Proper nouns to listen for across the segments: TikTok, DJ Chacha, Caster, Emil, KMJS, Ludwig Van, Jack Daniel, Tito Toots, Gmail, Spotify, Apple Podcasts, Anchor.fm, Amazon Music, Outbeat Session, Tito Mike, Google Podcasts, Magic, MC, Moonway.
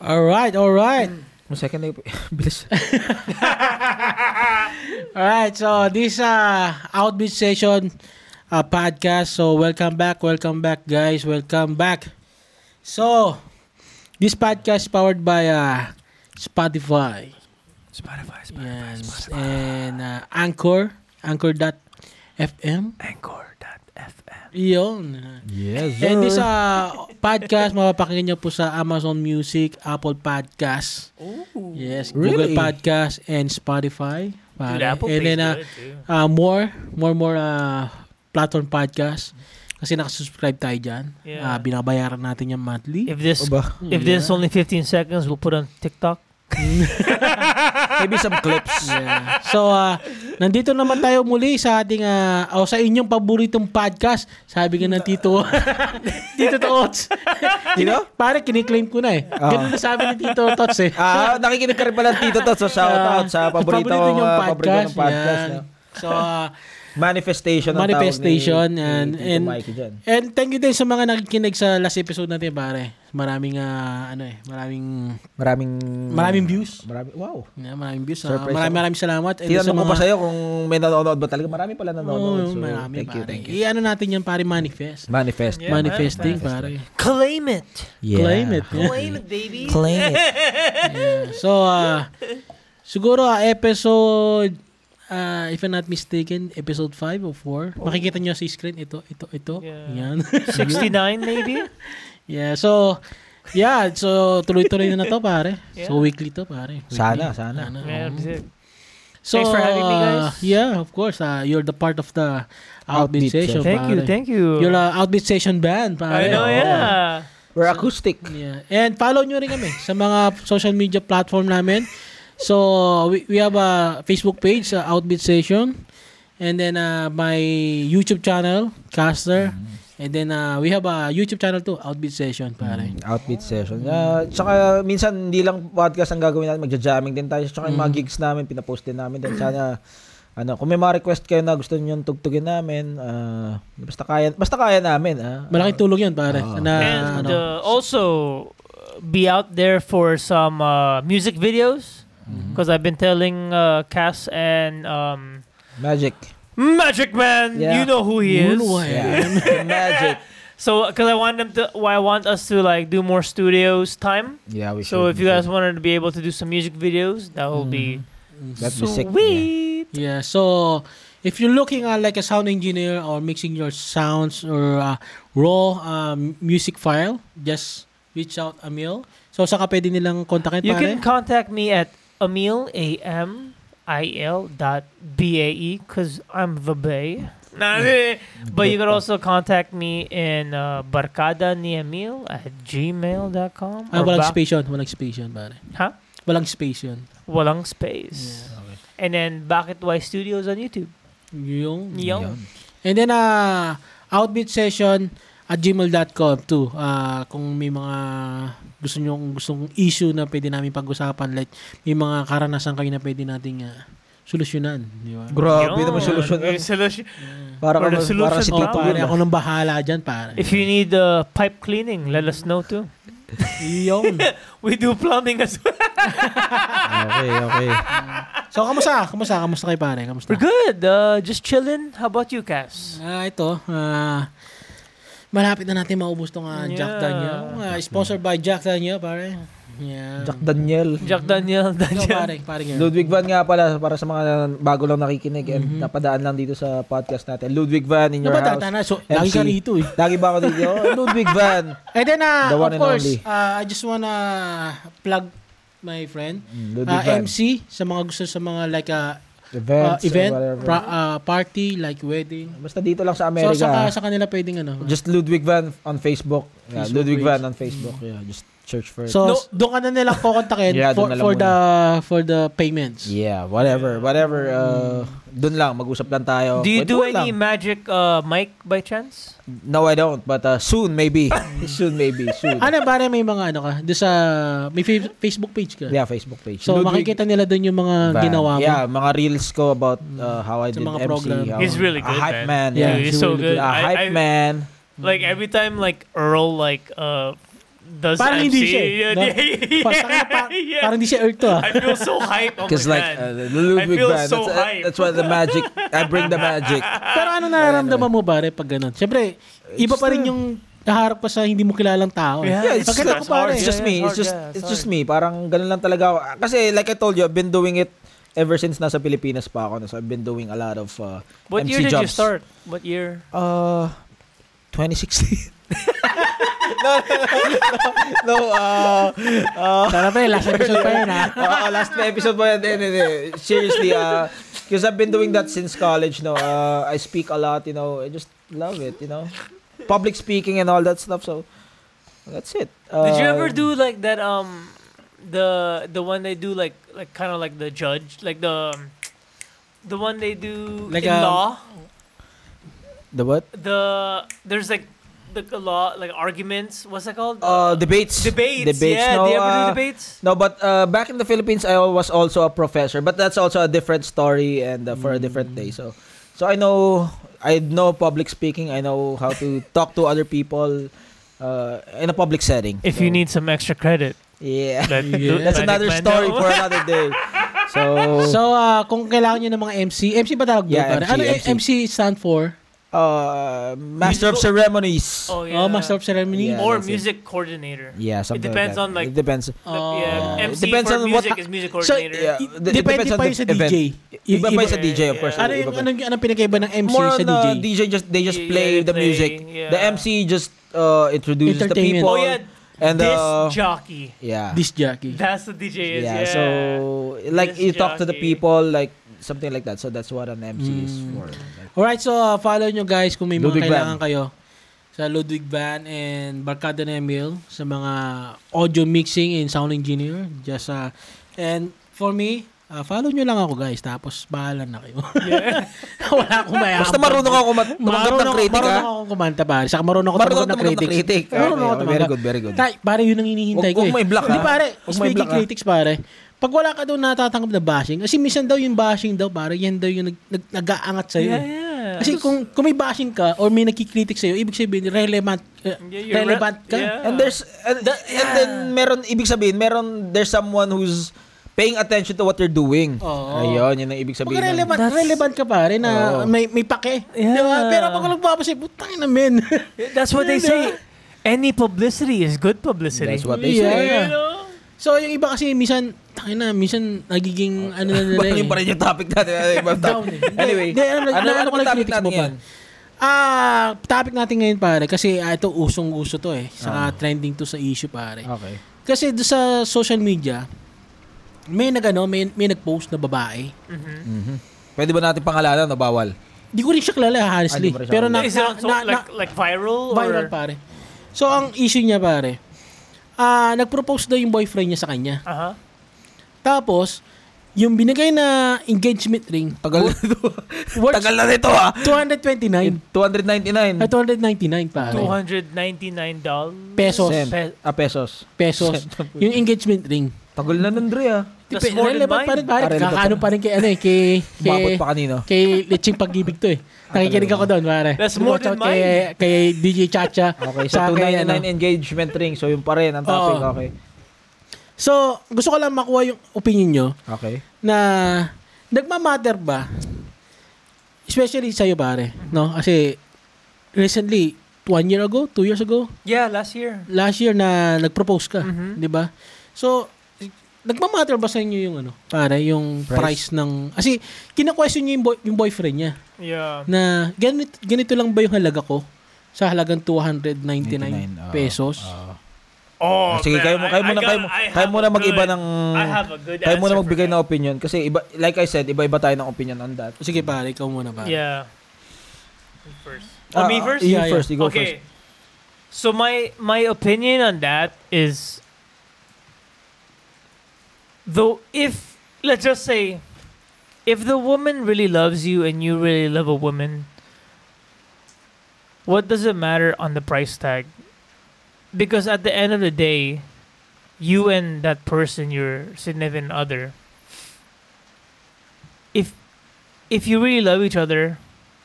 Alright. Second day, bilis. Alright, so this Outbeat Session podcast. So welcome back guys, welcome back. So, this podcast is powered by Spotify. Yes. Spotify. And Anchor.fm. Yun. Yes, sir. And this podcast, mapapakinggan nyo po sa Amazon Music, Apple Podcasts. Ooh, yes, really? Google Podcasts and Spotify. Dude, and then more platform podcasts. Kasi nakasubscribe tayo dyan. Yeah. Binabayaran natin yung monthly. If this is only 15 seconds, we'll put on TikTok. Maybe some clips. Yeah. So, nandito naman tayo muli sa ating, sa inyong paboritong podcast. Sabi nga ng Tito. Tito Toots. You know? Pare, kiniklaim ko na eh. Ganun na sabi ni Tito Toots eh. Nakikinig ka rin pala ng Tito Toots. So, shout out sa paboritong podcast. Yeah. So, manifestation and thank you din sa mga nakikinig sa last episode natin, pare. Maraming views. Wow. Yeah, maraming views. Maraming salamat. Tinanong ko pa sa'yo kung may nanonood ba talaga. Marami pala nanonood. Thank you. Iano natin yan, pare, manifest. Yeah, manifesting, pare. Claim it. Yeah. Claim it, baby. Claim it. Yeah. So, siguro episode... if I'm not mistaken, episode 5 or 4. Oh. Makikita nyo sa screen, ito. Yeah. 69 maybe? Yeah, so tuloy-tuloy na to, pare. Yeah. So weekly to, pare. Weekly. Sana. Yeah, so, thanks for having me, guys. Yeah, of course. You're the part of the Outbeat Session, Thank you. You're the Outbeat Session band, pare. I know, yeah. We're acoustic. Yeah. And follow nyo rin kami sa mga social media platform namin. So, we have a Facebook page, Outbeat Session. And then, my YouTube channel, Caster. And then, we have a YouTube channel too, Outbeat Session, pare. Outbeat Session. Tsaka, minsan, hindi lang podcast ang gagawin natin. Magja-jamming din tayo. Tsaka, yung mga gigs namin, pinapost din namin. Then, sana, kung may mga request kayo na gusto nyo tugtugin namin, basta kaya namin. Malaking tulong yun, pare. And also, be out there for some music videos. Because I've been telling Cass and Magic Man, yeah. You know who he is. Moonway. Yeah. Magic. So, because I want us to like do more studios time. Yeah, we should. So if you guys wanted to be able to do some music videos, that will be sweet. Yeah. So if you're looking at like a sound engineer or mixing your sounds or raw music file, just reach out Emil. So saka pwede nilang kontakin, pare. You can contact me at Emil, AMIL.BAE because I'm Vabay. But you can also contact me in Barkada ni Emil at gmail.com. Walang space yun, pare. Huh? Walang space. Yeah. Okay. And then, Bakit Why Studios on YouTube. Yung. And then, Outbeat Session at gmail.com too. Kung may mga gustong issue na pwede namin pag-usapan, like may mga karanasan kayo na pwede nating solusyonan, di ba? Grabe naman solusyon. Para si Tito, ako nang bahala diyan, pare. If you need pipe cleaning, let us know too. Yun. We do plumbing as well. Okay. So, kamusta kayo, pare? Kamusta? We're good. Just chilling. How about you, Cass? Malapit na natin maubos itong Jack Daniel. Sponsored by Jack Daniel, pare. Yeah. Jack Daniel. Pare. Ludwig Van nga pala, para sa mga bago lang nakikinig and napadaan lang dito sa podcast natin. Ludwig Van in your house. So, lagi ka rito eh. Lagi ba ako dito? Ludwig Van. And then, of course, I just wanna plug my friend. MC, sa mga gusto sa mga like event party like wedding, basta dito lang sa Amerika. So sa kanila pwedeng just Ludwig Van on Facebook. Yeah, Ludwig Van on Facebook. Yeah, just search for it. So doon ka na nila kukontakin for the payments. Yeah, whatever doon lang mag-usap lang tayo. Do you do any magic mic by chance? No, I don't, but soon maybe. Pare, may mga ka? Doon sa may Facebook page ka? Yeah, Facebook page. So makikita nila doon yung mga ginawa mo. Yeah, mga reels ko about how I did MC. He's really good, hype man. Yeah, he's so good. Hype man. Like every time like Earl like does parang MC... Parang hindi siya irked to. I feel so hype. Oh my like, God. I feel Van, so hype. That's why the magic... I bring the magic. Pero ano nararamdaman mo, pare, pag ganun? Siyempre, iba pa rin yung... Naharap pa sa hindi mo kilalang tao. Yeah, it's just me. Parang ganun lang talaga ako. Kasi like I told you, I've been doing it ever since nasa Pilipinas pa ako. So I've been doing a lot of What MC year jobs. Did you start? What year? 2016. Last episode pa yun. Seriously, because I've been doing that since college. No, I speak a lot, you know. I just love it, you know. Public speaking and all that stuff, so that's it. Did you ever do like that? The one they do like kind of like the judge, like the one they do like in law. The what? There's like the law, like arguments. What's that called? Debates. Yeah, no, they ever do debates? No, but back in the Philippines, I was also a professor, but that's also a different story and for a different day. So I know public speaking. I know how to talk to other people in a public setting. If you need some extra credit. Yeah. That's another story for another day. So, kung kailangan nyo ng mga MC ba tawag doon? Yeah, ano MC stand for? Master of Ceremonies. Oh, yeah. Master of Ceremonies. Yeah, or music coordinator. Yeah, something like that. It depends on MC it depends for on music is music coordinator. So, depends on the event. Iba pa sa DJ, of course. Anong pinakaiba ng MC sa DJ? More on DJ, they just play the music. Yeah. The MC just introduces the people. Oh, yeah. And jockey. Yeah. Disc jockey. That's what DJ is. Yeah, so like you talk to the people like something like that. So that's what an MC is for. Like, alright, so follow nyo guys kung may Ludwig mga kailangan Van. Kayo sa Ludwig Van and Barkada na Emil sa mga audio mixing and sound engineer. Just and for me, follow nyo lang ako guys. Tapos bahala na kayo. Yeah. Wala akong mayamang. Basta marunong ako tumanggap ng kritik. Marunong ako kumanta pare. Saka marunong ako tumanggap ng kritik. Very good. Pare yun ang hinihintay ko. Huwag may block ha. Hindi pare, speaking critics pare. Pag wala ka daw natatanggap na bashing, kasi minsan daw yung bashing daw, para yan daw yung nag-aangat sa'yo. Yeah. Kasi kung may bashing ka or may nakikritik sa'yo, ibig sabihin, relevant ka. Yeah. And then, meron, ibig sabihin, there's someone who's paying attention to what you're doing. Oh. Ayun, yun ang ibig sabihin. Relevant ka pare na may pake. Yeah. Diba? Pero pag nagpapasay, putang na men. That's what they say. Any publicity is good publicity. That's what they say. Yeah. You know? So, yung iba kasi, minsan nagiging, Yung pa rin yung topic natin. Anyway, ano pang topic natin ngayon? Topic natin ngayon, pare, kasi ito, usong-uso to eh. Saka trending to sa issue, pare. Okay. Kasi doon sa social media, may nag-post na babae. Mm-hmm. Pwede ba natin pangalanan o bawal? Hindi ko rin siya kilala, honestly. Pero Is it viral? Viral, pare. So, ang issue niya, pare, nag-propose daw yung boyfriend niya sa kanya. Uh-huh. Tapos, yung binigay na engagement ring. Tagal na nito ah. $299 pare. $299? Pesos. Yung engagement ring. Tagal na nun, Dre ah. That's more than mine. Kakaano pa rin kay ano eh. Umabot pa kanino. Kay Leching Pag-ibig to eh. Nakikinig ako doon, pare. That's more than mine. Kay DJ Chacha. Okay, so 299 engagement ring. So yun pa rin ang topic. Okay. So, gusto ko lang makuha yung opinion nyo. Okay. Na nagmamatter ba? Especially sa'yo, pare. No? Kasi recently, 1 year ago, 2 years ago? Yeah, last year na nag-propose ka. Mm-hmm. Di ba? So, nagmamatter ba sa inyo yung ano? Para yung price ng... Kasi, kina-question niya yung boyfriend niya. Yeah. Na, ganito lang ba yung halaga ko? Sa halagang $299. Sige, kayo muna mag-iba ng... Kayo muna magbigay ng opinion. Kasi, iba, like I said, iba-iba tayo ng opinion on that. Sige, pare, ikaw muna ba? Yeah. Me first? Yeah. First. You go first. Okay. So, my opinion on that is... Though if, let's just say, if the woman really loves you and you really love a woman, what does it matter on the price tag? Because at the end of the day, you and that person, your significant other, if you really love each other,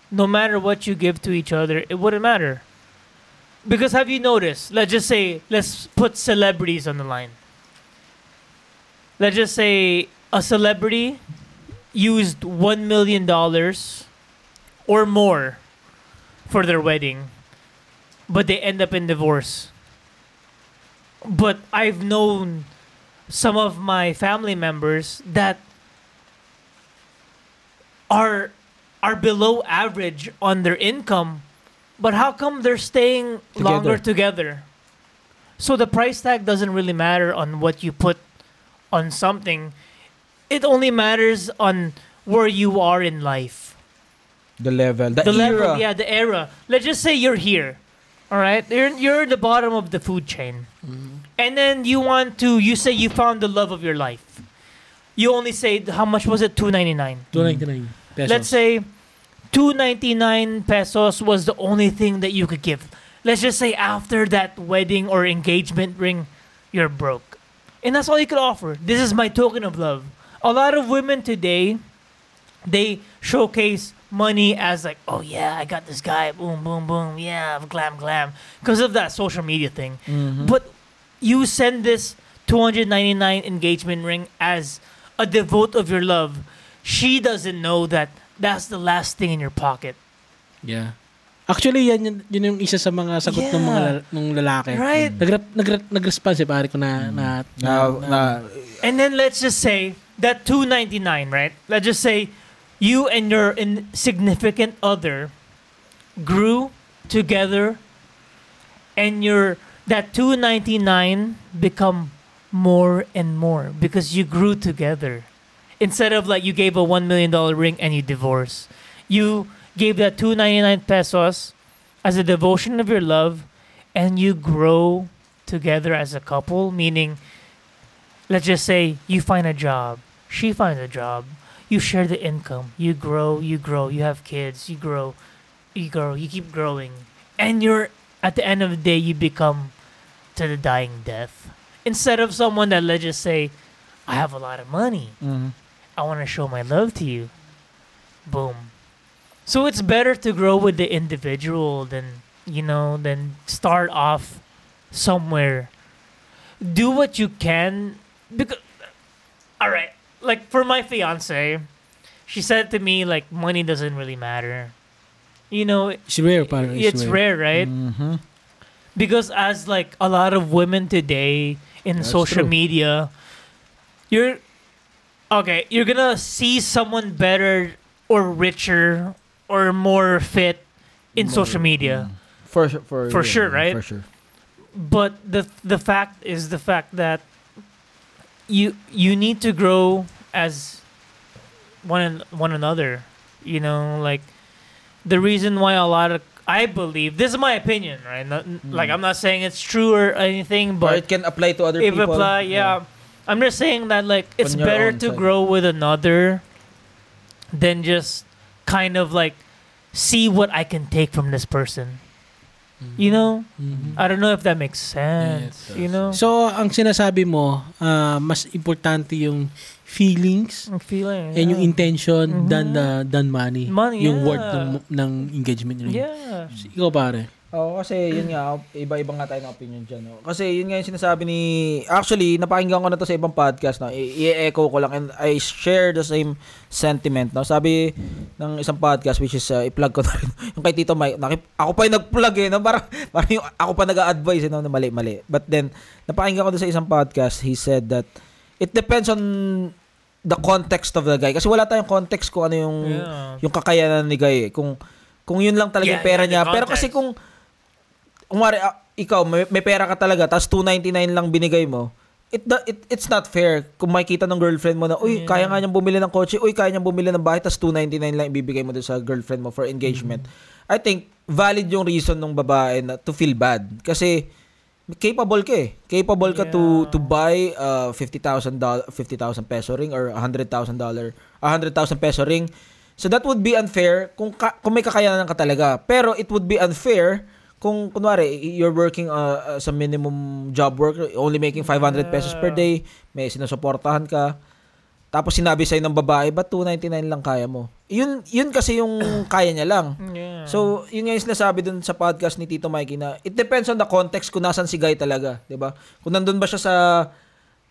no matter what you give to each other, it wouldn't matter. Because have you noticed, let's just say, let's put celebrities on the line. Let's just say a celebrity used $1 million or more for their wedding, but they end up in divorce. But I've known some of my family members that are below average on their income, but how come they're staying longer together? So the price tag doesn't really matter on what you put on something. It only matters on where you are in life. The level. The era. Yeah, the era. Let's just say you're here. All right? You're at the bottom of the food chain. Mm-hmm. And then you say you found the love of your life. You only say, how much was it? 299. 299 pesos. Let's say 299 pesos was the only thing that you could give. Let's just say after that wedding or engagement ring, you're broke. And that's all you could offer. This is my token of love. A lot of women today, they showcase money as like, oh yeah, I got this guy, boom, boom, boom, yeah, glam, glam. Because of that social media thing. Mm-hmm. But you send this 299 engagement ring as a devote of your love. She doesn't know that that's the last thing in your pocket. Yeah. Actually, yun yung isa sa mga sagot ng mga ng lalaki. Right. Nag-response eh, pare ko na. And then let's just say that 299, right? Let's just say you and your significant other grew together and that 299 become more and more because you grew together. Instead of like you gave a $1 million ring and you divorce, you gave that 299 pesos as a devotion of your love, and you grow together as a couple, meaning, let's just say, you find a job, she finds a job, you share the income, you grow, you have kids, you grow, you keep growing, and you're, at the end of the day, you become to the dying death. Instead of someone that, let's just say, I have a lot of money, mm-hmm. I want to show my love to you, boom. So it's better to grow with the individual than start off somewhere. Do what you can. Because, all right, like for my fiance, she said to me, like, money doesn't really matter. You know, it's rare, right? Mm-hmm. Because as like a lot of women today in social media, you're gonna see someone better or richer or more fit in social media. For sure, right? For sure. But the fact that you need to grow as one another. You know, like the reason why I believe, this is my opinion, right? Like I'm not saying it's true or anything, but or it can apply to other people. Apply. I'm just saying that like it's better to grow with another than just kind of like see what I can take from this person. Mm-hmm. You know? Mm-hmm. I don't know if that makes sense. Yeah, you know? So, ang sinasabi mo, mas importante yung feelings and yung intention than money. Yung worth ng engagement ring. Yeah. Ikaw pare. Oo, kasi yun nga, iba-ibang nga tayo ng opinion dyan. No? Kasi yun nga yung sinasabi ni... Actually, napakinggan ko na to sa ibang podcast. No? I-echo ko lang and I share the same sentiment. No? Sabi ng isang podcast, which is, i-plug ko na rin. Yung kay Tito Mike, ako pa yung nag-plug eh. No? Parang yung ako pa nag-a-advise. Eh, no? Mali. But then, napakinggan ko to sa isang podcast, he said that it depends on the context of the guy. Kasi wala tayong context kung ano yung kakayanan ni guy. Eh. Kung yun lang talaga yung pera niya. Pero kasi kung... ikaw, may pera ka talaga, tapos 299 lang binigay mo, it's not fair kung makikita ng girlfriend mo na, uy, kaya nga niyang bumili ng kotse, uy, kaya niyang bumili ng bahay, tapos 299 lang ibibigay mo doon sa girlfriend mo for engagement. Mm-hmm. I think, valid yung reason ng babae na to feel bad. Kasi, capable ka eh. Capable ka to buy $50,000 peso ring or $100,000 peso ring. So, that would be unfair kung may kakayanan ka talaga. Pero, it would be unfair kung kunwari you're working as a minimum job worker, only making 500 pesos per day, may sinusuportahan ka, Tapos sinabi sa'yo ng babae, ba't 299 lang kaya mo? Yun kasi yung kaya niya lang. Yeah. So, yun nga yung sinasabi dun sa podcast ni Tito Mikey na it depends on the context kung nasan si guy talaga. Diba? Kung nandun ba siya sa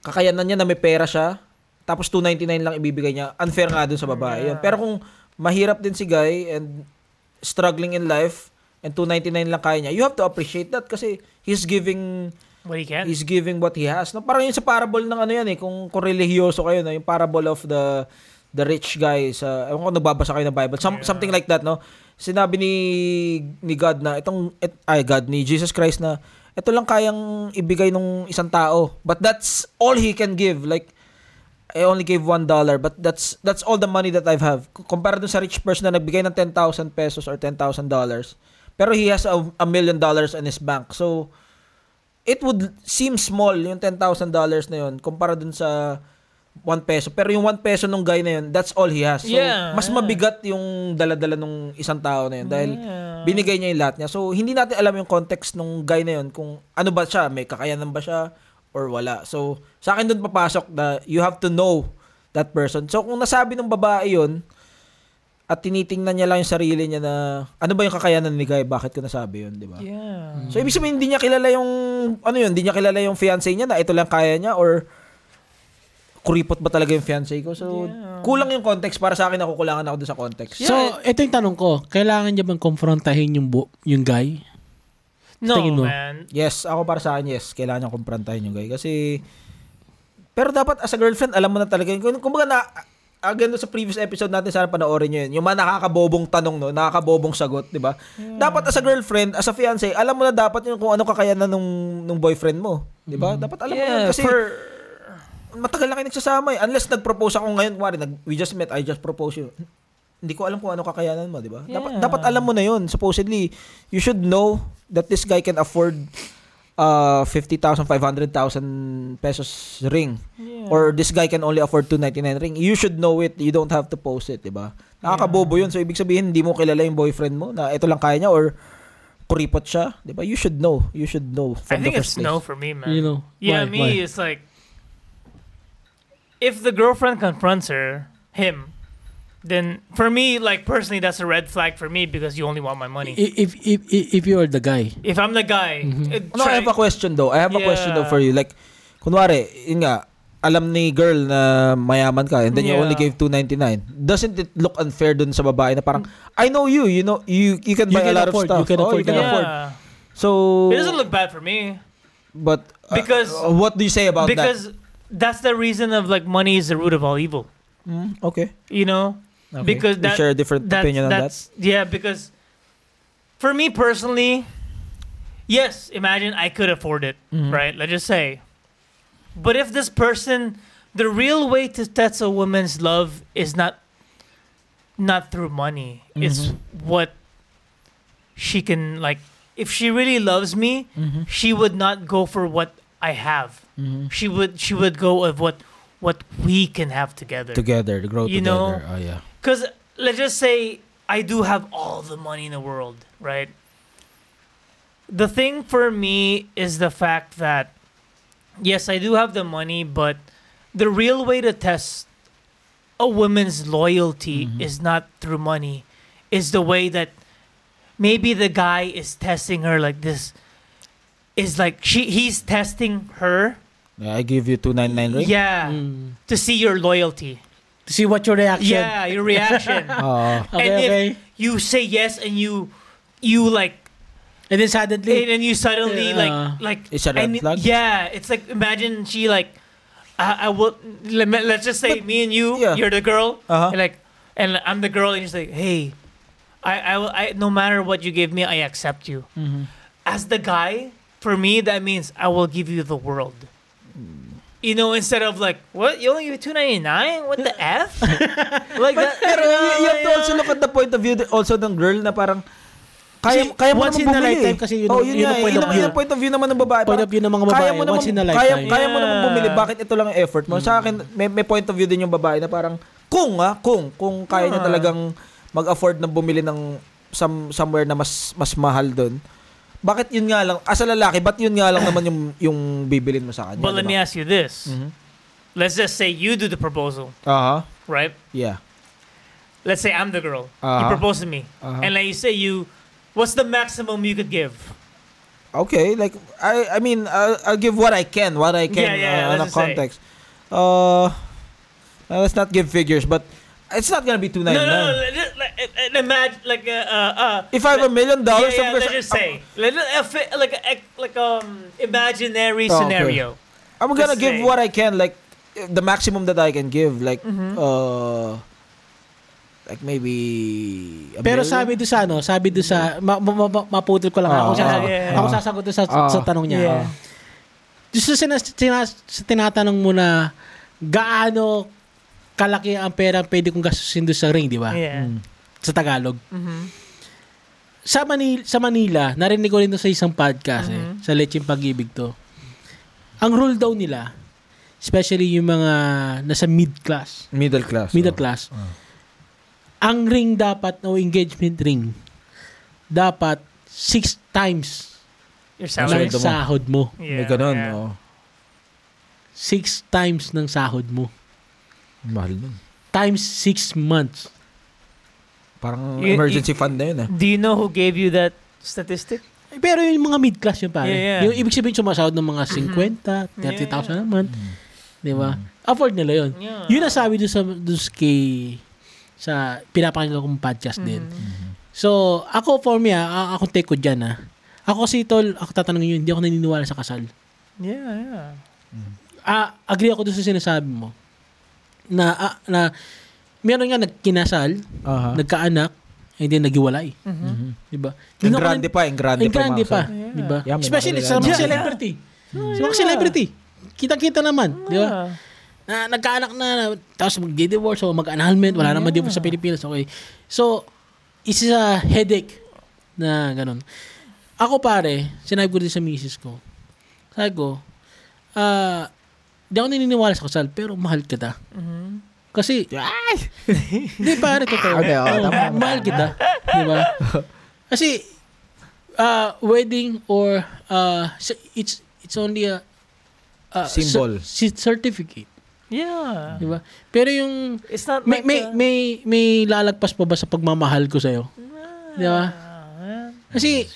kakayanan niya na may pera siya, tapos 299 lang ibibigay niya, unfair nga dun sa babae. Yeah. Yun. Pero kung mahirap din si guy and struggling in life and 299 lang kaya niya, you have to appreciate that kasi he's giving... What he can. He's giving what he has. No, parang yung sa parable ng ano yan eh, kung religyoso kayo, no, yung parable of the rich guy sa, ewan ko kung nagbabasa kayo ng Bible, something like that, no? Sinabi ni God na, ni Jesus Christ na, ito lang kayang ibigay ng isang tao. But that's all he can give. Like, I only gave $1, but that's all the money that I have. Compare dun sa rich person na nagbigay ng 10,000 pesos or $10,000, pero he has a $1,000,000 in his bank. So, it would seem small yung $10,000 na yun kumpara dun sa 1 peso. Pero yung 1 peso nung guy na yun, that's all he has. So, mas mabigat yung dala-dala nung isang tao na yun dahil binigay niya yung lahat niya. So, hindi natin alam yung context nung guy na yun kung ano ba siya, may kakayanan ba siya or wala. So, sa akin dun papasok na you have to know that person. So, kung nasabi ng babae yun at tinitingnan niya lang yung sarili niya na ano ba yung kakayanan ni guy, bakit ko nasabi yun, di ba? Yeah. So, ibig sabihin, hindi niya kilala yung hindi niya kilala yung fiancé niya na ito lang kaya niya or kuripot ba talaga yung fiancé ko? So, kulang yung context. Para sa akin, nakukulangan ako doon sa context. Yeah. So, ito yung tanong ko. Kailangan niya bang konfrontahin yung guy? No, man. Yes. Ako para sa akin, yes. Kailangan niya konfrontahin yung guy. Kasi, pero dapat as a girlfriend, alam mo na talaga. Kumbaga na, again sa previous episode natin, sana panoorin nyo yun. Yung mga nakakabobong tanong, no? Nakakabobong sagot, di ba? Yeah. Dapat as a girlfriend, as a fiancé, alam mo na dapat yun kung ano kakayanan nung boyfriend mo. Di ba? Dapat alam mo na. Kasi matagal na kayo nagsasama eh. Unless nag-propose ako ngayon, kumari, we just met, I just propose you. Hindi ko alam kung ano kakayanan mo, di ba? Yeah. Dapat alam mo na yun. Supposedly, you should know that this guy can afford 50,000, 500,000 pesos ring. Yeah. Or this guy can only afford 299 ring. You should know it. You don't have to post it, diba? Nakakabobo yun. So, ibig sabihin, hindi mo kilala yung boyfriend mo na ito lang kaya niya or kuripot siya, diba? You should know. You should know from the first place. I think it's no for me, man. You know? Yeah, why? It's like, if the girlfriend confronts him, then for me, like personally, that's a red flag for me because you only want my money. If you are the guy. If I'm the guy. Mm-hmm. No, I have a question though. I have a question though for you. Like, kunwari, yun nga, alam ni girl na mayaman ka and then you only gave 299. Doesn't it look unfair dun sa babae na parang, I know you know, you can buy a lot of stuff. You can afford. So, it doesn't look bad for me. But, because what do you say about that? Because that's the reason of like money is the root of all evil. Okay. You know? Okay. Because we share a different opinion on that. Yeah, because for me personally, yes, imagine I could afford it, right? Let's just say. But if this person, the real way to test a woman's love is not through money. Mm-hmm. It's what she can, like, if she really loves me, she would not go for what I have. Mm-hmm. She would go of what we can have together to grow together. You know? Oh, yeah. Because let's just say I do have all the money in the world, right? The thing for me is the fact that, yes, I do have the money, but the real way to test a woman's loyalty is not through money. It's the way that maybe the guy is testing her like this. It's like he's testing her. I give you 299 ring? Yeah. To see your loyalty. To see what your reaction. Yeah, your reaction. If you say yes and you like... And then suddenly... And then you suddenly like... It's a red flag? Yeah. It's like, imagine she like... I will... Let's just say me and you, you're the girl. Uh-huh. And I'm the girl and you're like, hey, I no matter what you give me, I accept you. Mm-hmm. As the guy, for me, that means I will give you the world. You know, instead of like, what? You only give $2.99? What the F? Like that. Pero you have to also look at the point of view also ng girl na parang, kaya mo naman bumili. Yun ang point of view naman ng babae. Point of view ng mga babae, once in a lifetime. Kaya mo naman bumili, bakit ito lang ang effort mo? Sa akin, may point of view din yung babae na parang, kung kaya niya talagang mag-afford na bumili ng somewhere na mas mahal doon. Bakit yun nga lang? As a lalaki, ba't yun nga lang naman yung bibilin mo sa kanya? But let me ask you this. Mm-hmm. Let's just say you do the proposal. Uh-huh. Right? Yeah. Let's say I'm the girl. Uh-huh. You propose to me. Uh-huh. And then you say you, what's the maximum you could give? Okay, like, I mean, I'll give what I can yeah, on a context. Say. Let's not give figures, but it's not gonna be $299. No, imagine, like, if I have $1 million, yeah, let's just say, imaginary scenario. Okay. I'm gonna give what I can, like, the maximum that I can give, like, mm-hmm. Like maybe pero million? sabi doon sa maputol ko lang ako sasagot doon sa tanong niya. Yeah. Just tinatanong mo na gaano kalaki ang pera pwede kong gastusin doon sa ring, di ba? Yeah. Sa Tagalog. Mm-hmm. Sa Manila, narinig ko rin doon sa isang podcast, mm-hmm. Sa Lecheng Pag-ibig to. Ang rule daw nila, especially yung mga nasa middle class. Ang ring dapat, o engagement ring, dapat 6 times your salary. Ng sahod mo. Yeah, may ganun. Yeah. Oh. 6 times ng sahod mo. Mahal nun. Times 6 months. Parang emergency fund na yun. Eh. Do you know who gave you that statistic? Pero yung mga mid-class yun, pare. Yeah, yeah. Yung ibig sabihin sumasahod ng mga 50, 30,000 naman. Di ba? Afford nila yun. Yeah. Yun nasabi doon kay... sa pinapakinig akong podcast din. Mm-hmm. So, ako for me, akong take ko dyan. Ako kasi, tol, ako tatanungin yun, hindi ako naniniwala sa kasal. Yeah. Mm-hmm. Agree ako doon sa sinasabi mo. Na meron nga nagkinasal, uh-huh. Nagkaanak, and then naghiwalay. Mm-hmm. Diba? Ang grande pa. Yeah. Diba? Yeah, especially sa mga celebrity. Yeah. Sa mga celebrity. Kitang-kita naman. Yeah. Diba? Na nagkaanak na tapos mag-divorce o mag-annulment, wala naman dito sa Pilipinas, okay. So, it's a headache na ganun. Ako pare, sinabi ko din sa misis ko. Sabi ko, di ako naniniwala sa kasal, pero mahal kita. Mm-hmm. Kasi, hindi pare, totoo. Okay, mahal kita. Diba? Kasi, wedding or, it's only a symbol. Certificate. Yeah. Diba? Pero yung it's not like may lalagpas pa ba sa pagmamahal ko sa'yo? Yeah. Diba? Kasi,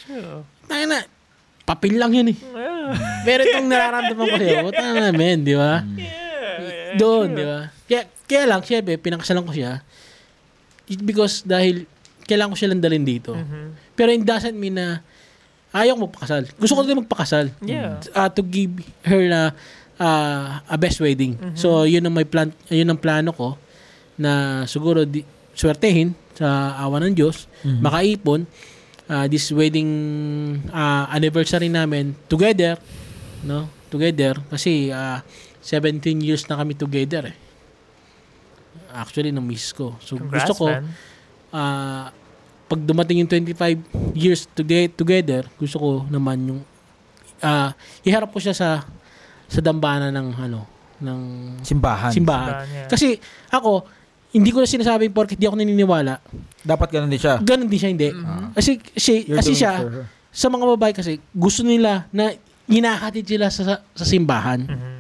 tayo na, papel lang yun eh. Yeah. Pero itong nararamdaman ko sa'yo, buta na men, di ba? Yeah. Doon, di ba? Kaya lang, siyempre, pinakasalan ko siya because dahil kailangan ko siya lang dalhin dito. Mm-hmm. Pero it doesn't mean na ayaw ko magpakasal. Gusto ko din magpakasal. Yeah. To give her na a best wedding. Mm-hmm. So, yun ang plano ko na siguro swertehin sa awa ng Diyos, mm-hmm. Makaipon this wedding anniversary namin together, no? Together kasi 17 years na kami together. Actually, na-miss ko. So, congrats, gusto ko pag dumating yung 25 years together, gusto ko naman yung iharap ko siya sa dambana ng ng simbahan. Yeah. Kasi ako hindi ko na sinasabing porket di ako naniniwala dapat ganun din siya hindi, mm-hmm. kasi siya sa mga babae kasi gusto nila na hinahatid sila sa simbahan, mm-hmm.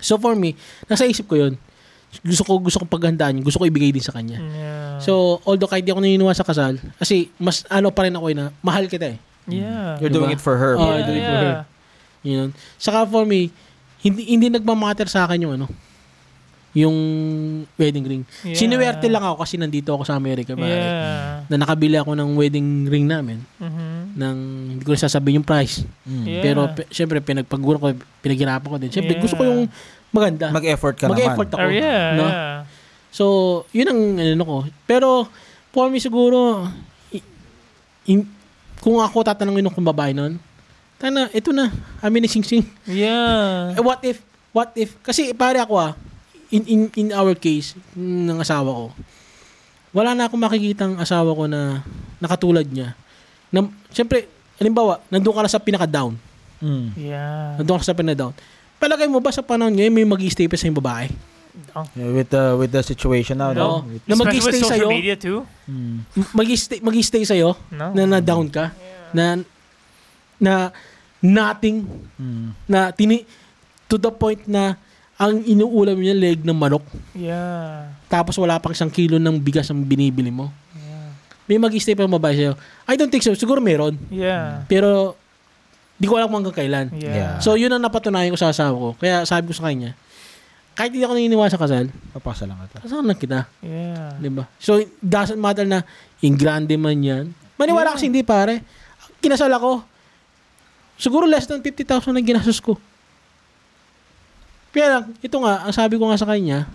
So for me nasa isip ko yun, gusto ko paghandaan yun, gusto ko ibigay din sa kanya, yeah. So although kahit di ako naniniwala sa kasal kasi mas pa rin ako na mahal kita eh, yeah. You're doing it for her. Yeah, you're doing it for her, you know. Saka for me hindi nagmamatter sa akin yung wedding ring. Yeah. Sinuwerte lang ako kasi nandito ako sa Amerika. Yeah. Na nakabili ako ng wedding ring namin. Mm-hmm. Hindi ko na sasabihin yung price. Mm. Yeah. Pero syempre, pinagpagura ko, pinaghirapan ko din. Syempre, yeah. Gusto ko yung maganda. Mag-effort ka naman. Mag-effort ako. Yeah. So, yun ang ko. Pero, for me siguro, kung ako tatanungin kung babae nun, tana, ito na. Amin ni Sing Sing. Yeah. What if? Kasi pare ako in our case, ng asawa ko, wala na akong makikitang asawa ko na nakatulad niya. Na, siyempre, halimbawa, nandun ka na sa pinaka-down. Mm. Yeah. Nandun ka sa pinaka-down. Palagay mo ba sa panahon ngayon may mag-i-stay pa sa yung babae? Oh. Yeah, with the situation now, no. Na mag-i-stay sa social media too? Mag-i-stay sa iyo na down ka. Yeah. na nothing, na to the point na ang inuulam niya leg ng manok. Yeah. Tapos wala pang 1 kilo ng bigas ang binibili mo. Yeah. May mag-stay pa yung babae sa'yo. I don't think so. Siguro meron. Yeah. Pero di ko alam kung hanggang kailan. Yeah. So yun ang napatunayan ko sa asawa ko. Kaya sabi ko sa kanya, kahit hindi ako naniniwala sa kasal, papasa lang ata. Kasal lang kita. Yeah. Diba? So, doesn't matter na in grande man yan. Maniwala yeah. Kasi hindi, pare. Kinasal ako. Siguro less than 50,000 na ginastos ko. Kaya lang, ito nga, ang sabi ko nga sa kanya,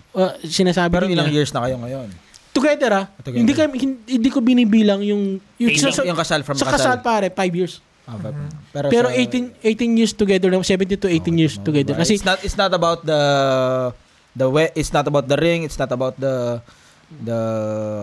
sinasabi ko niya. Pero ilang years na kayo ngayon? Together, ha? Together. Hindi ko binibilang yung kasal from sa kasal. Sa kasal, pare, 5 years. Mm-hmm. Pero 18 years together, 17 to 18 years together. Kasi it's not about the way, it's not about the ring, it's not about the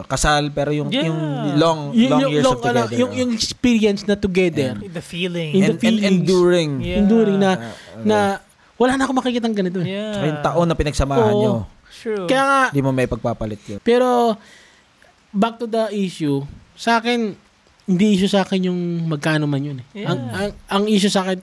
kasal, pero yung yeah. yung long years long, together. Yung experience na together, and the feeling, enduring. Yeah. Enduring na wala na akong makikitang ganito. Yeah. Saka yung taon na pinagsamahan nyo. True. Kaya nga, di mo may pagpapalit yun. Pero back to the issue, sa akin hindi issue sa akin yung magkano man yun. Eh. Yeah. Ang issue sa akin,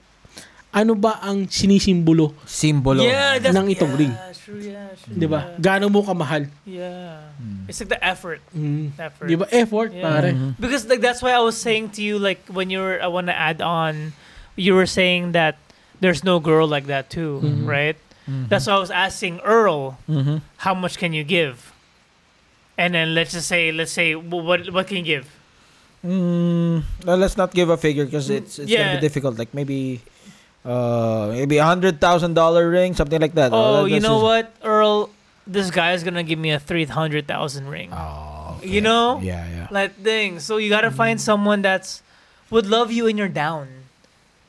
ano ba ang sinisimbolo? Simbolo yeah, ng itong ring. True, yeah, sure, diba? Yeah. Gano'n mo kamahal? Yeah. Mm. It's like the effort. Mm. Effort. Diba? Effort, yeah. Pare. Mm-hmm. Because like, that's why I was saying to you, like, when you were, I want to add on, you were saying that there's no girl like that too, mm-hmm. right? Mm-hmm. That's why I was asking Earl, mm-hmm. how much can you give? And then let's say, what can you give? Well, let's not give a figure because it's yeah. gonna be difficult. Like maybe $100,000 ring, something like that. Oh, you know what, Earl? This guy is gonna give me a 300,000 ring. Oh, okay. You know? Yeah, yeah. Like thing. So you gotta find someone that's would love you when you're down.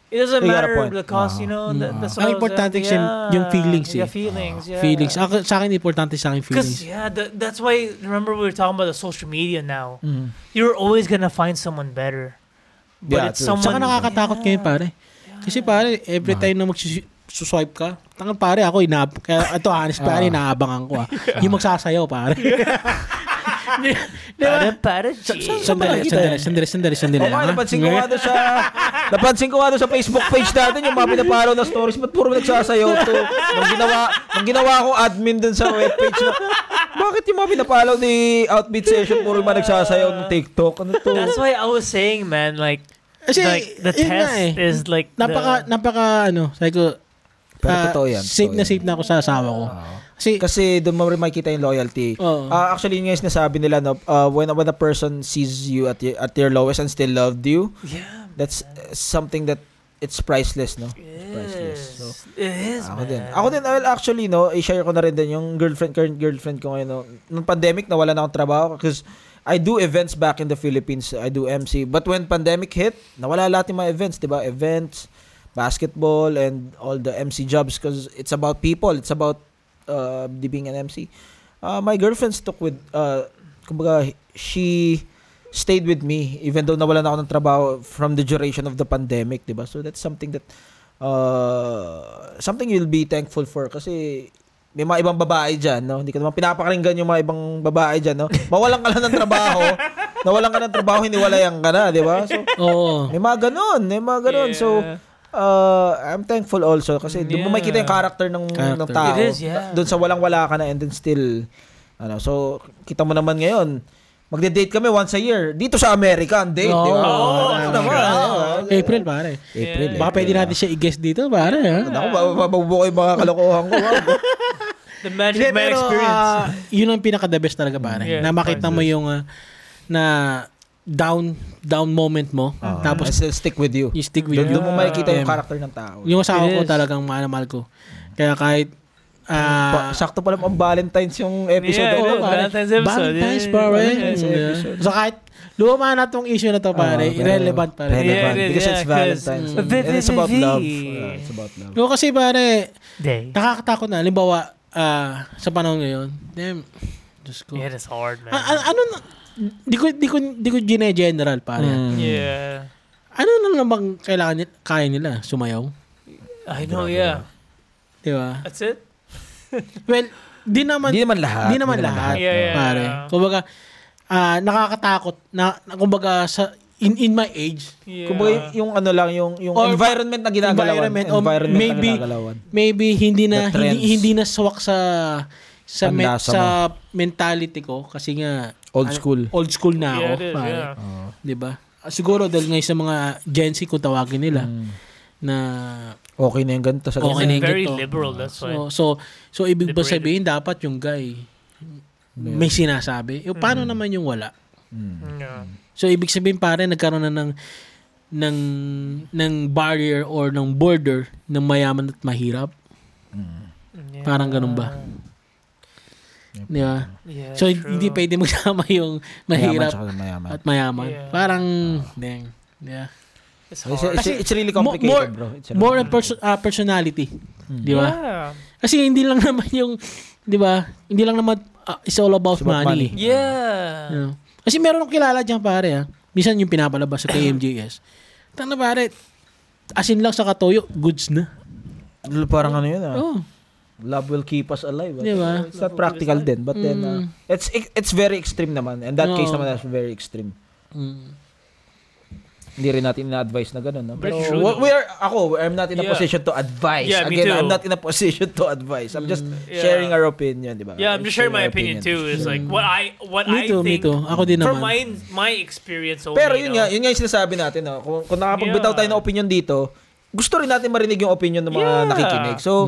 It doesn't matter the cost, you know. That's what I'm saying. Importante yung feelings. Yeah, feelings. Yeah. Feelings. Sa akin, importante sa akin feelings. Because, yeah, that's why, remember we were talking about the social media now. Mm. You're always gonna find someone better. But yeah, it's true. Someone... Saka nakakatakot kayo, pare. Yeah. Kasi, pare, every time na magsuswipe ka, tangan, pare, ako, kaya, ito, honest, pare, inaabangan ko, ha. Yung magsasayaw, pare. Para sandali. Okay, napansin ko nga doon sa Facebook page natin yung mga pinapalo na stories. Ba't puro nagsasayaw to? Nung ginawa ko admin doon sa webpage na, bakit yung mga pinapalo ni Outbeat Session puro yung mga nagsasayaw ng TikTok? Ano to? That's why I was saying, man, like the test is like safe na ako sa asawa ko. Kasi doon mo rin makikita yung loyalty. Actually, yun nga yung sinasabi nila, no? When a person sees you at your lowest and still loved you, yeah, that's something that it's priceless, no? It's priceless. So, it is, Ako din, well, actually, no, i-share ko na rin din yung current girlfriend ko ngayon. No? Nung pandemic, nawala na akong trabaho because I do events back in the Philippines. I do MC. But when pandemic hit, nawala lahat yung mga events, diba? Events, basketball, and all the MC jobs because it's about people. It's about being an MC. My girlfriends took with kumbaga, she stayed with me even though nawalan ako ng trabaho from the duration of the pandemic, diba? So that's something that something you'll be thankful for kasi may mga ibang babae dyan, no? Hindi ka naman pinapakinggan yung mga ibang babae dyan, no? Mawalan ka lang ng trabaho. Nawalan ka ng trabaho, hiniwalayan ka na, diba? So, oo. May mga ganun. Yeah. So I'm thankful also kasi doon mo makikita yung character ng tao. It is, yeah. Doon sa walang-wala ka na and then still ano. So kita mo naman ngayon, magde-date kami once a year dito sa America, ang date, di ba? Oh, ano naman? April, pare. April. Baka pwede natin siya i-guess dito, pare. Ako, mabubuo ko yung mga kalokohan ko. The magic man experience. Yun ang pinaka-the best talaga, pare. Yeah, na makita mo yung na down moment mo, tapos stick with you. You stick with you. Doon mo makikita yung character ng tao. Yung asawa ko talagang mahal ko. Kaya kahit sakto pala ang Valentine's yung episode. Valentine's episode. So kahit luma na tong issue na to, pare, irrelevant pare. Relevant. Because it's Valentine's. It's about love. It's about love. No, kasi pare, nakakatakot na. Halimbawa, sa panahon ngayon, damn, just go. It is hard, man. Ano Di ko general pare. Yeah. Ano na lang bang kailangan kaya nila sumayaw? I know, yeah. Diba? That's it? Well, di naman lahat. Yeah, pare. Kumbaga nakakatakot na kumbaga sa in my age. Yeah. Kumbaga yung ano lang, yung environment na ginagalawan. Environment maybe, na ginagalawan. Maybe hindi na swak sa mentality ko kasi nga old school na ako. Yeah, yeah. 'Di ba? Siguro dahil nga sa mga Gen Z kung tawagin nila na okay na yung ganito sa ganito. Very liberal, that's why. So ibig ba sabihin dapat yung guy may sinasabi? E, paano naman yung wala? Yeah. So ibig sabihin pare nagkaroon na ng barrier or ng border ng mayaman at mahirap. Yeah. Parang ganun ba? Yeah. Yeah, so true. Hindi pwede magsama yung mahirap mayaman. At mayaman. Yeah. Parang dang. Yeah. It's really complicated, bro. It's really more personality. Di ba? Yeah. Kasi hindi lang naman yung, di ba? Hindi lang naman it's all about money. Yeah. You know? Kasi meron akong kilala diyan pare ha. Minsan yung pinapalabas sa KMJS. Tanga pare. Asin lang sa katoyo, goods na. Parang ano yun ah. Oh. Love will keep us alive. Diba? It's not practical din. But then, it's very extreme naman. In that case naman, that's very extreme. Hindi rin natin ina-advise na gano'n. No? Pero I'm not in a position to advise. Yeah, again, I'm not in a position to advise. I'm just sharing our opinion. Diba? Yeah, I'm just sharing my opinion too. It's like, what I think. Ako din naman. From my experience only. Pero yun nga yung sinasabi natin. No? Kung nakapagbitaw tayo ng opinion dito, gusto rin natin marinig yung opinion ng mga nakikinig. So,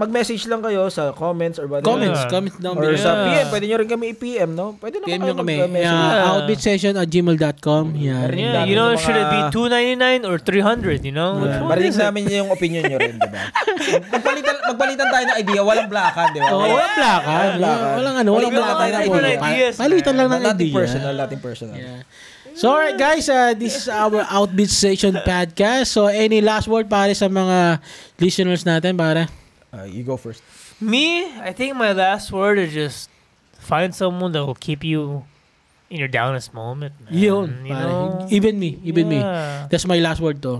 mag-message lang kayo sa comments or ba? Comments down below. Or sa PM, pwede nyo rin kami i-PM, no? Pwede na PM nyo kami. Outbeatsession@gmail.com. Yeah. You know, should it be 299 or 300, you know? Yeah. Marinig namin yung opinion nyo rin, diba? Magpalitan tayo ng idea. Walang blakan, diba? Oh, walang blakan. Walang blakan. Palitan lang ng idea. Nothing personal. Yeah. So alright guys, this is our Outbeat Session podcast. So any last word para sa mga listeners natin, para? You go first. Me, I think my last word is just find someone that will keep you in your downest moment. Man. You know? Even me. That's my last word to.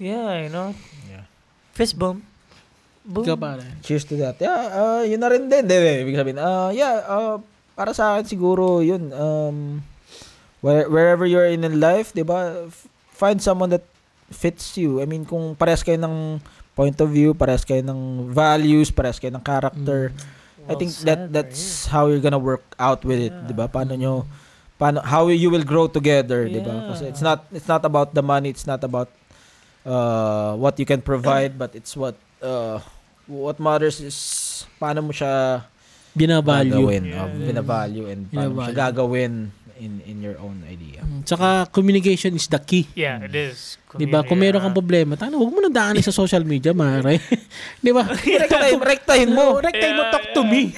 Yeah, you know. Yeah. Fist bump. Boom. Ikaw, pare. Cheers to that. Yeah, yun na rin din. Ibig sabihin, para sa akin siguro yun. Wherever you're in life, diba, find someone that fits you. I mean, kung parehas kayo ng point of view, parehas kayo ng values, parehas kayo ng character, I think that's how you're gonna work out with it, diba? How you will grow together, diba? Kasi it's not about the money, it's not about what you can provide, but it's what matters is paano mo siya binavalue and paano mo siya gagawin in your own idea. Tsaka communication is the key. Yeah, it is. Diba? Kung meron kang problema, huwag mo nang daanin sa social media, mare. Diba? Rektahin mo, talk to me.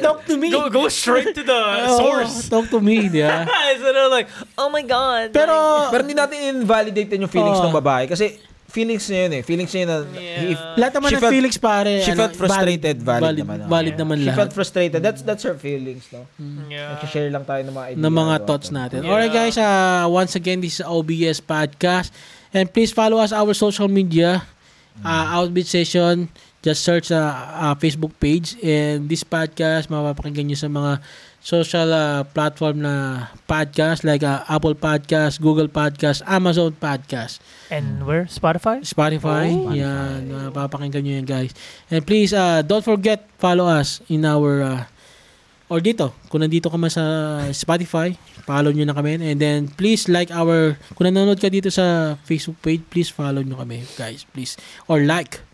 Talk to me. Go straight to the source. Talk to me, diba? So they're like, oh my God. Pero hindi natin invalidate yung feelings ng babae kasi feelings niya yun eh. Feelings niya na... Lahat naman ng feelings pare. She felt frustrated. Valid naman lahat. She felt frustrated. That's her feelings, no? Yeah. Nag-share lang tayo ng mga ideas. Ng mga thoughts natin. Yeah. Alright guys, once again, this is OBS Podcast. And please follow us our social media. Outbeat Session. Just search Facebook page. And this podcast, mapapakinggan nyo sa mga social platform na podcast like Apple Podcasts, Google Podcasts, Amazon Podcasts. And where? Spotify? Spotify. Oh, yan. Papakinggan nyo yan, guys. And please, don't forget, follow us in our, or dito, kung nandito ka man sa Spotify, follow nyo na kami. And then, please like our, kung nanonood ka dito sa Facebook page, please follow nyo kami, guys. Please. Or like.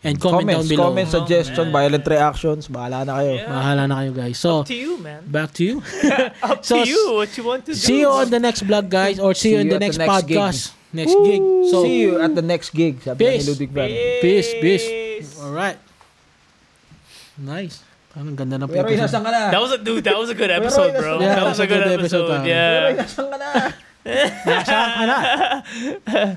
And comments down below. Comments, suggestion, violent reactions. Bahala na kayo. Yeah. Bahala na kayo, guys. So, up to you, man. Back to you. Up to you. What you want to do. See you on the next vlog, guys. Or see you in the next podcast. Gig. Next Woo! Gig. So, see you at the next gig. Sabi ni Ludwig Van. Peace. Alright. Nice. Ang ganda ng episode. Pero inasang ka na. That was a good episode, bro. Yeah, that was a good episode. Yeah. Pero inasang ka na. Inasang ka na.